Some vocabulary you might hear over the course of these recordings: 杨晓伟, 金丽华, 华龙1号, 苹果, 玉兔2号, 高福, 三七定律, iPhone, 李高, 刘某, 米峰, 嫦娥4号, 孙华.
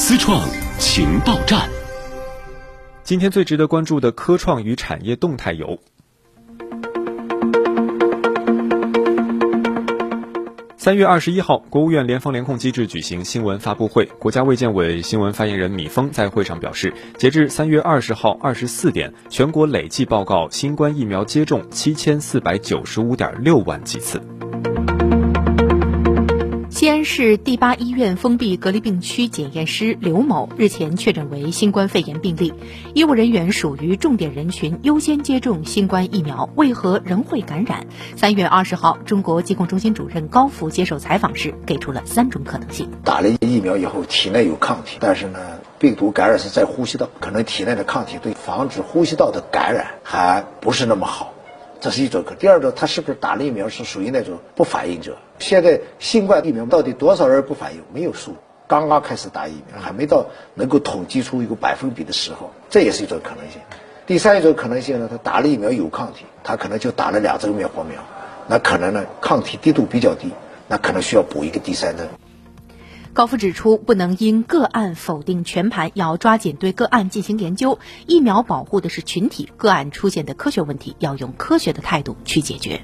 思创情报站，今天最值得关注的科创与产业动态有：3月21号，国务院联防联控机制举行新闻发布会，国家卫健委新闻发言人米峰在会上表示，截至3月20号24点，全国累计报告新冠疫苗接种7495.6万剂次。西安市第八医院封闭隔离病区检验师刘某日前确诊为新冠肺炎病例，医务人员属于重点人群，优先接种新冠疫苗，为何仍会感染？3月20号，中国疾控中心主任高福接受采访时给出了3种可能性：打了疫苗以后，体内有抗体，但是呢，病毒感染是在呼吸道，可能体内的抗体对防止呼吸道的感染还不是那么好。这是一种可能。第二种，他是不是打了疫苗是属于那种不反应者？现在新冠疫苗到底多少人不反应？没有数，刚刚开始打疫苗，还没到能够统计出一个100%的时候，这也是一种可能性。第三一种可能性呢，他打了疫苗有抗体，他可能就打了2针灭活苗，那可能呢抗体滴度比较低，那可能需要补一个第3针。高福指出，不能因个案否定全盘，要抓紧对个案进行研究。疫苗保护的是群体，个案出现的科学问题要用科学的态度去解决。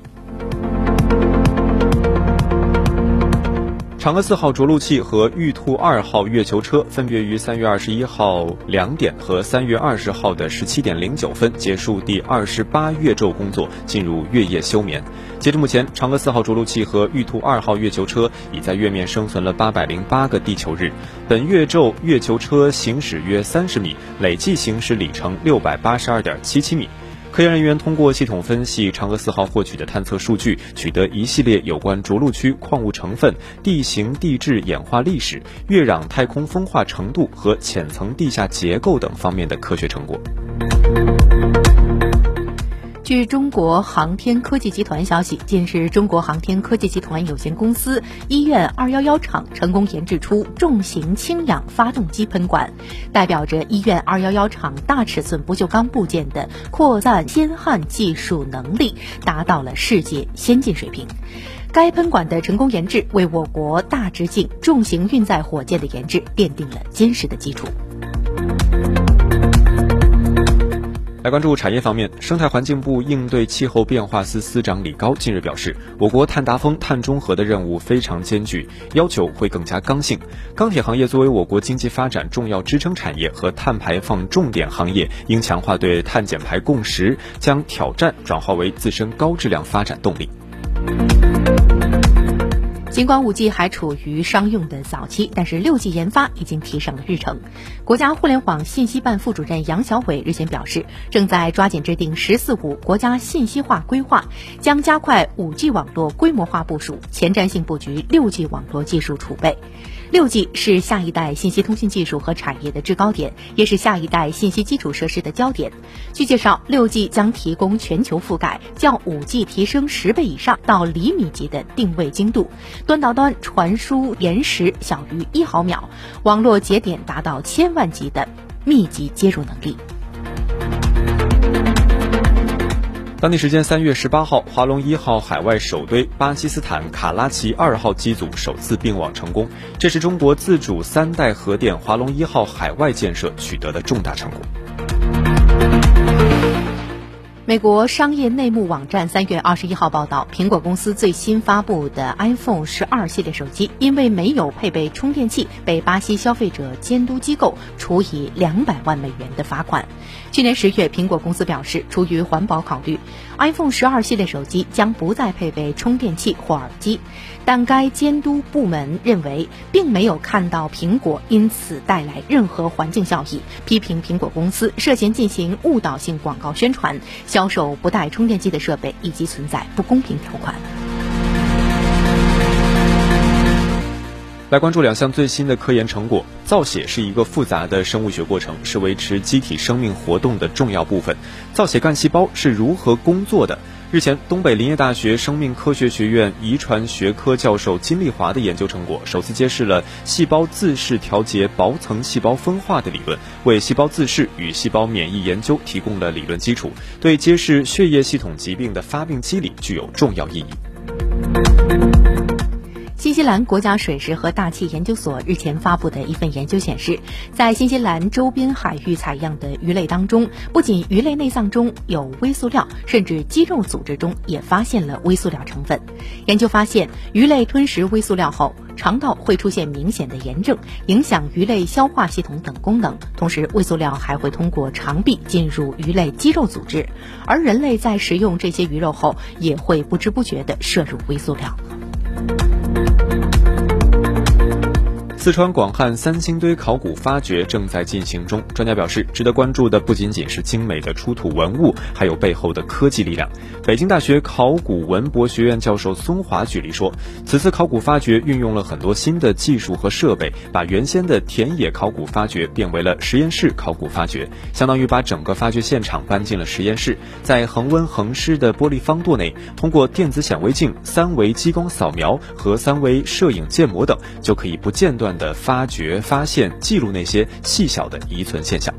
嫦娥4号着陆器和玉兔2号月球车分别于3月21号2点和3月20号的17点09分结束第28月昼工作，进入月夜休眠。截至目前，嫦娥4号着陆器和玉兔2号月球车已在月面生存了808个地球日。本月昼，月球车行驶约30米，累计行驶里程682.77米。科研人员通过系统分析嫦娥4号获取的探测数据，取得一系列有关着陆区、矿物成分、地形地质演化历史、月壤太空风化程度和浅层地下结构等方面的科学成果。据中国航天科技集团消息，近日中国航天科技集团有限公司医院211厂成功研制出重型氢氧发动机喷管，代表着医院211厂大尺寸不锈钢部件的扩散氙焊技术能力达到了世界先进水平。该喷管的成功研制，为我国大直径重型运载火箭的研制奠定了坚实的基础。来关注产业方面，生态环境部应对气候变化司司长李高近日表示，我国碳达峰、碳中和的任务非常艰巨，要求会更加刚性。钢铁行业作为我国经济发展重要支撑产业和碳排放重点行业，应强化对碳减排共识，将挑战转化为自身高质量发展动力。尽管 5G 还处于商用的早期，但是 6G 研发已经提上了日程。国家互联网信息办副主任杨晓伟日前表示，正在抓紧制定“14+5”国家信息化规划，将加快 5G 网络规模化部署，前瞻性布局 6G 网络技术储备。6G 是下一代信息通信技术和产业的制高点，也是下一代信息基础设施的焦点。据介绍， 6G 将提供全球覆盖，较 5G 提升10倍以上到厘米级的定位精度，端到端传输延时小于1毫秒，网络节点达到1000万级的密集接入能力。当地时间3月18号，华龙1号海外首堆巴基斯坦卡拉奇2号机组首次并网成功，这是中国自主3代核电华龙1号海外建设取得的重大成果。美国商业内幕网站3月21号报道，苹果公司最新发布的 iPhone 12系列手机因为没有配备充电器，被巴西消费者监督机构处以200万美元的罚款。去年10月，苹果公司表示，出于环保考虑， iPhone 12系列手机将不再配备充电器或耳机，但该监督部门认为并没有看到苹果因此带来任何环境效益，批评苹果公司涉嫌进行误导性广告宣传，销售不带充电器的设备，以及存在不公平条款。来关注2项最新的科研成果。造血是一个复杂的生物学过程，是维持机体生命活动的重要部分。造血干细胞是如何工作的？日前，东北林业大学生命科学学院遗传学科教授金丽华的研究成果首次揭示了细胞自噬调节薄层细胞分化的理论，为细胞自噬与细胞免疫研究提供了理论基础，对揭示血液系统疾病的发病机理具有重要意义。新西兰国家水质和大气研究所日前发布的一份研究显示，在新西兰周边海域采样的鱼类当中，不仅鱼类内脏中有微塑料，甚至肌肉组织中也发现了微塑料成分。研究发现，鱼类吞食微塑料后，肠道会出现明显的炎症，影响鱼类消化系统等功能。同时，微塑料还会通过肠壁进入鱼类肌肉组织，而人类在食用这些鱼肉后，也会不知不觉地摄入微塑料。四川广汉三星堆考古发掘正在进行中，专家表示，值得关注的不仅仅是精美的出土文物，还有背后的科技力量。北京大学考古文博学院教授孙华举例说，此次考古发掘运用了很多新的技术和设备，把原先的田野考古发掘变为了实验室考古发掘，相当于把整个发掘现场搬进了实验室，在恒温恒湿的玻璃方垛内，通过电子显微镜、三维激光扫描和三维摄影建模等，就可以不间断地发掘、发现、记录那些细小的遗存现象。